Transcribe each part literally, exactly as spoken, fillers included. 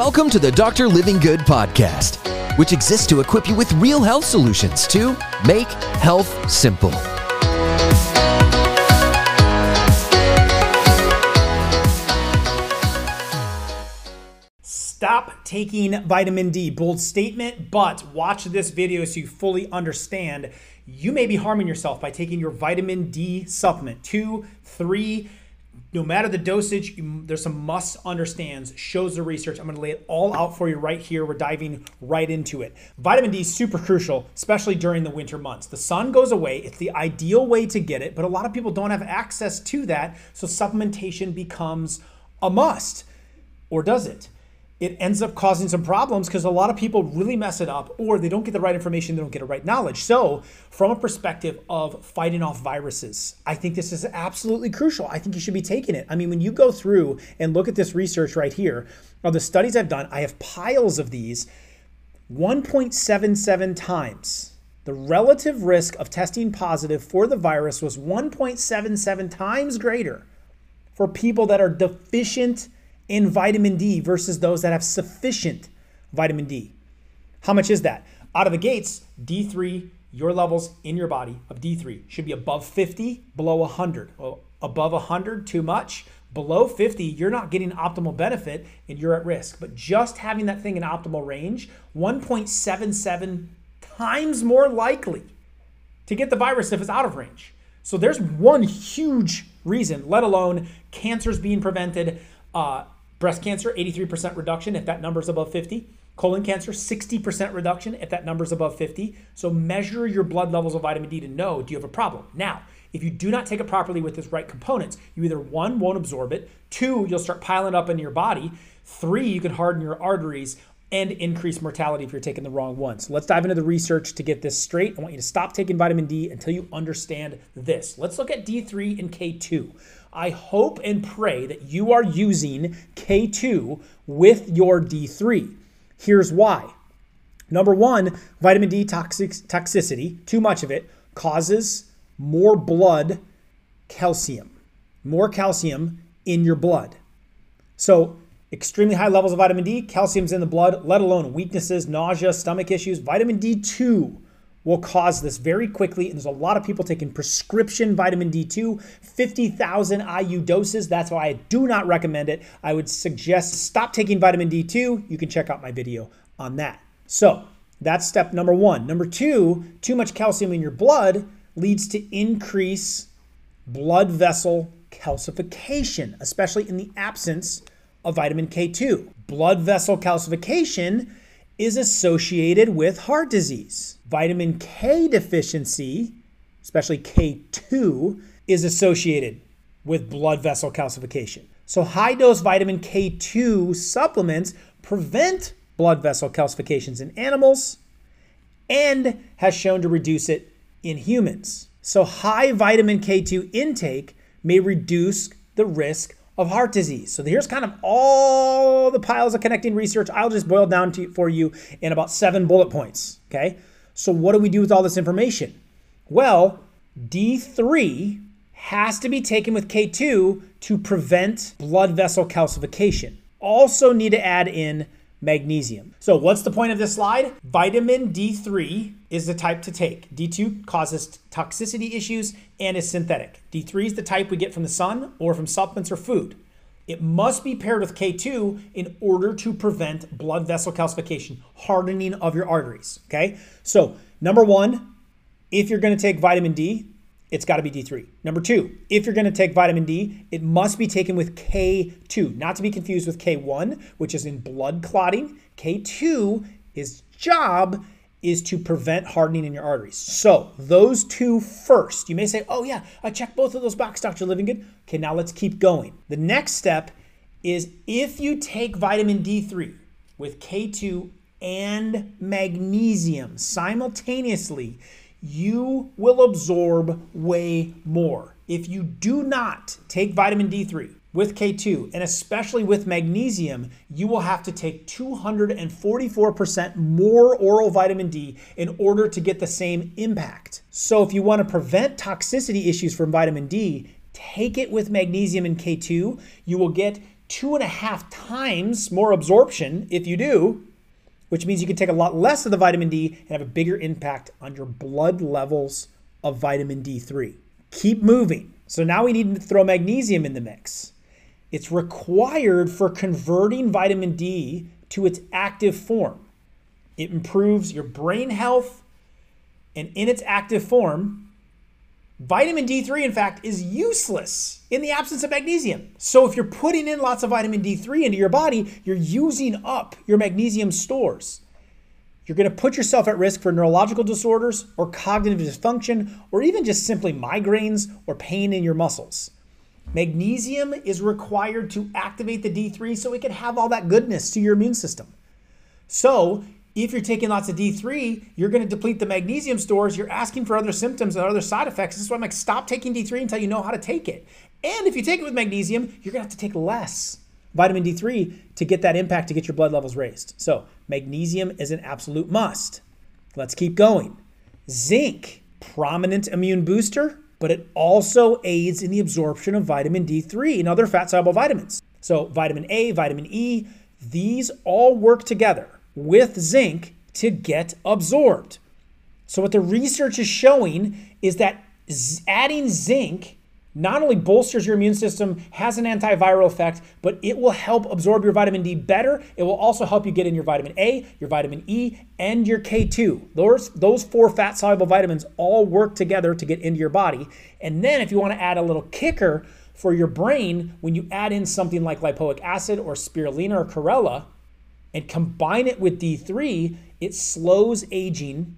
Welcome to the Doctor Livingood podcast, which exists to equip you with real health solutions to make health simple. Stop taking vitamin D. Bold statement, but watch this video so you fully understand. You may be harming yourself by taking your vitamin D supplement, two, three, no matter the dosage. There's some must understands, shows the research. I'm gonna lay it all out for you right here. We're diving right into it. Vitamin D is super crucial, especially during the winter months. The sun goes away, it's the ideal way to get it, but a lot of people don't have access to that, so supplementation becomes a must, or does it? It ends up causing some problems because a lot of people really mess it up, or they don't get the right information, they don't get the right knowledge. So from a perspective of fighting off viruses, I think this is absolutely crucial. I think you should be taking it. I mean, when you go through and look at this research right here, now the studies I've done, I have piles of these, one point seven seven times. The relative risk of testing positive for the virus was one point seven seven times greater for people that are deficient in vitamin D versus those that have sufficient vitamin D. How much is that? Out of the gates, D three, your levels in your body of D three should be above fifty, below one hundred. Well, above one hundred, too much. Below fifty, you're not getting optimal benefit and you're at risk. But just having that thing in optimal range, one point seven seven times more likely to get the virus if it's out of range. So there's one huge reason, let alone cancers being prevented. Uh, Breast cancer, eighty-three percent reduction if that number's above fifty. Colon cancer, sixty percent reduction if that number's above fifty. So measure your blood levels of vitamin D to know, do you have a problem? Now, if you do not take it properly with its right components, you either one, won't absorb it, two, you'll start piling up into your body, three, you can harden your arteries and increase mortality if you're taking the wrong one. So let's dive into the research to get this straight. I want you to stop taking vitamin D until you understand this. Let's look at D three and K two. I hope and pray that you are using K two with your D three. Here's why. Number one, vitamin D toxic toxicity, too much of it, causes more blood calcium, more calcium in your blood. So extremely high levels of vitamin D, calcium's in the blood, let alone weaknesses, nausea, stomach issues. Vitamin D two will cause this very quickly, and there's a lot of people taking prescription vitamin D two, fifty thousand I U doses. That's why I do not recommend it. I would suggest stop taking vitamin D two. You can check out my video on that. So that's step number one. Number two, too much calcium in your blood leads to increased blood vessel calcification, especially in the absence of vitamin K two. Blood vessel calcification is associated with heart disease. Vitamin K deficiency, especially K two, is associated with blood vessel calcification. So high dose vitamin K two supplements prevent blood vessel calcifications in animals and has shown to reduce it in humans. So high vitamin K two intake may reduce the risk of heart disease. So here's kind of all the piles of connecting research. I'll just boil down to, for you in about seven bullet points, okay? So what do we do with all this information? Well, D three has to be taken with K two to prevent blood vessel calcification. Also need to add in magnesium. So what's the point of this slide? Vitamin D three is the type to take. D two causes toxicity issues and is synthetic. D three is the type we get from the sun or from supplements or food. It must be paired with K two in order to prevent blood vessel calcification, hardening of your arteries, okay? So number one, if you're gonna take vitamin D, it's gotta be D three. Number two, if you're gonna take vitamin D, it must be taken with K two, not to be confused with K one, which is in blood clotting. K two, his job is to prevent hardening in your arteries. So those two first. You may say, oh yeah, I checked both of those boxes, Doctor Livingood. Okay, now let's keep going. The next step is if you take vitamin D three with K two and magnesium simultaneously, you will absorb way more. If you do not take vitamin D three with K two, and especially with magnesium, you will have to take two hundred forty-four percent more oral vitamin D in order to get the same impact. So if you want to prevent toxicity issues from vitamin D, take it with magnesium and K two. You will get two and a half times more absorption if you do, which means you can take a lot less of the vitamin D and have a bigger impact on your blood levels of vitamin D three. Keep moving. So now we need to throw magnesium in the mix. It's required for converting vitamin D to its active form. It improves your brain health, and in its active form, vitamin D three, in fact, is useless in the absence of magnesium. So if you're putting in lots of vitamin D three into your body, you're using up your magnesium stores. You're going to put yourself at risk for neurological disorders or cognitive dysfunction, or even just simply migraines or pain in your muscles. Magnesium is required to activate the D three so it can have all that goodness to your immune system. So if you're taking lots of D three, you're going to deplete the magnesium stores. You're asking for other symptoms and other side effects. This is why I'm like, stop taking D three until you know how to take it. And if you take it with magnesium, you're going to have to take less vitamin D three to get that impact, to get your blood levels raised. So magnesium is an absolute must. Let's keep going. Zinc, prominent immune booster, but it also aids in the absorption of vitamin D three and other fat-soluble vitamins. So vitamin A, vitamin E, these all work together with zinc to get absorbed. So what the research is showing is that adding zinc not only bolsters your immune system, has an antiviral effect, but it will help absorb your vitamin D better. It will also help you get in your vitamin A, your vitamin E, and your K two. Those, those four fat-soluble vitamins all work together to get into your body. And then if you want to add a little kicker for your brain, when you add in something like lipoic acid or spirulina or chlorella, and combine it with D three, it slows aging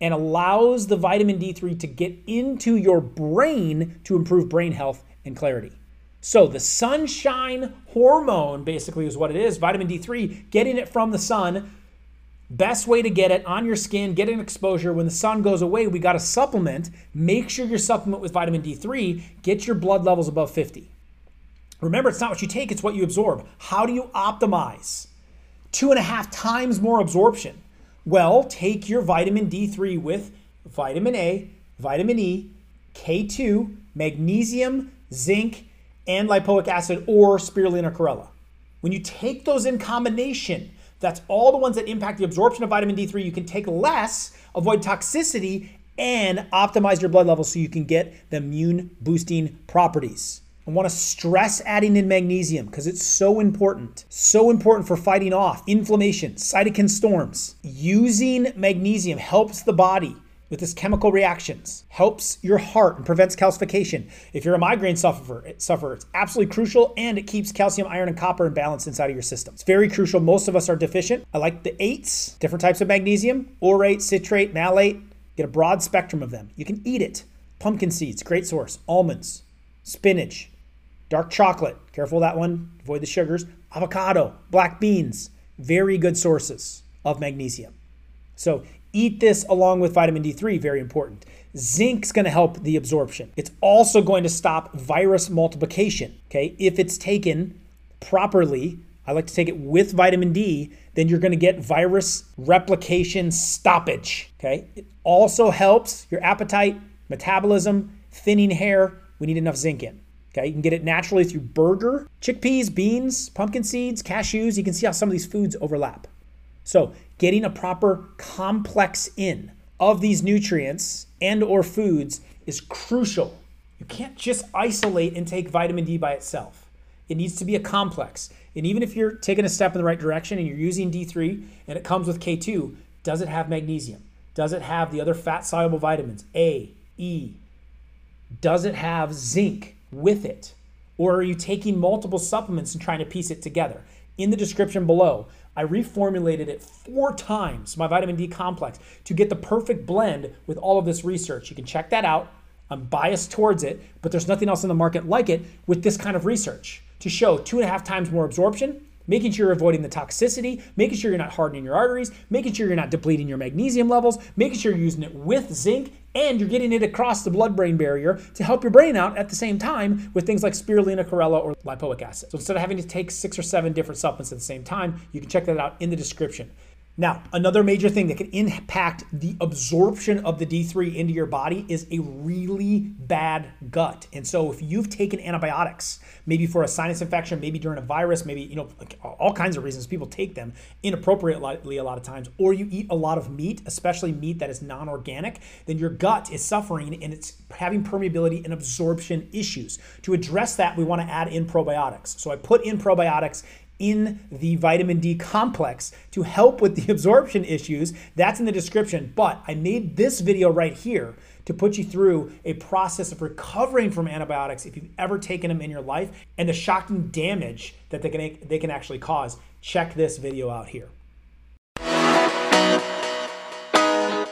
and allows the vitamin D three to get into your brain to improve brain health and clarity. So the sunshine hormone basically is what it is. Vitamin D three, getting it from the sun, best way to get it on your skin, get an exposure. When the sun goes away, we got to supplement. Make sure you supplement with vitamin D three. Get your blood levels above fifty. Remember, it's not what you take, it's what you absorb. How do you optimize? Two and a half times more absorption. Well, take your vitamin D three with vitamin A, vitamin E, K two, magnesium, zinc, and lipoic acid or spirulina or chlorella. When you take those in combination, that's all the ones that impact the absorption of vitamin D three. You can take less, avoid toxicity, and optimize your blood levels so you can get the immune boosting properties. I want to stress adding in magnesium because it's so important. So important for fighting off inflammation, cytokine storms. Using magnesium helps the body with its chemical reactions, helps your heart and prevents calcification. If you're a migraine sufferer, it sufferer, it's absolutely crucial, and it keeps calcium, iron, and copper in balance inside of your system. It's very crucial. Most of us are deficient. I like the eights, different types of magnesium, orate, citrate, malate. Get a broad spectrum of them. You can eat it. Pumpkin seeds, great source. Almonds, spinach. Dark chocolate, careful of that one, avoid the sugars. Avocado, black beans, very good sources of magnesium. So eat this along with vitamin D three, very important. Zinc's gonna help the absorption. It's also going to stop virus multiplication, okay? If it's taken properly, I like to take it with vitamin D, then you're gonna get virus replication stoppage, okay? It also helps your appetite, metabolism, thinning hair. We need enough zinc in. Okay, you can get it naturally through burger, chickpeas, beans, pumpkin seeds, cashews. You can see how some of these foods overlap. So getting a proper complex in of these nutrients and or foods is crucial. You can't just isolate and take vitamin D by itself. It needs to be a complex. And even if you're taking a step in the right direction and you're using D three and it comes with K two, does it have magnesium? Does it have the other fat-soluble vitamins, A, E? Does it have zinc with it? Or are you taking multiple supplements and trying to piece it together? In the description below, I reformulated it four times, my vitamin D complex, to get the perfect blend with all of this research. You can check that out. I'm biased towards it, but there's nothing else in the market like it with this kind of research to show two and a half times more absorption, making sure you're avoiding the toxicity, making sure you're not hardening your arteries, making sure you're not depleting your magnesium levels, making sure you're using it with zinc, and you're getting it across the blood-brain barrier to help your brain out at the same time with things like spirulina, chlorella, or lipoic acid. So instead of having to take six or seven different supplements at the same time, you can check that out in the description. Now, another major thing that can impact the absorption of the D three into your body is a really bad gut. And so if you've taken antibiotics, maybe for a sinus infection, maybe during a virus, maybe, you know, all kinds of reasons people take them inappropriately a lot of times, or you eat a lot of meat, especially meat that is non-organic, then your gut is suffering and it's having permeability and absorption issues. To address that, we want to add in probiotics. So I put in probiotics in the vitamin D complex to help with the absorption issues. That's in the description, but I made this video right here to put you through a process of recovering from antibiotics if you've ever taken them in your life and the shocking damage that they can, they can actually cause. Check this video out here.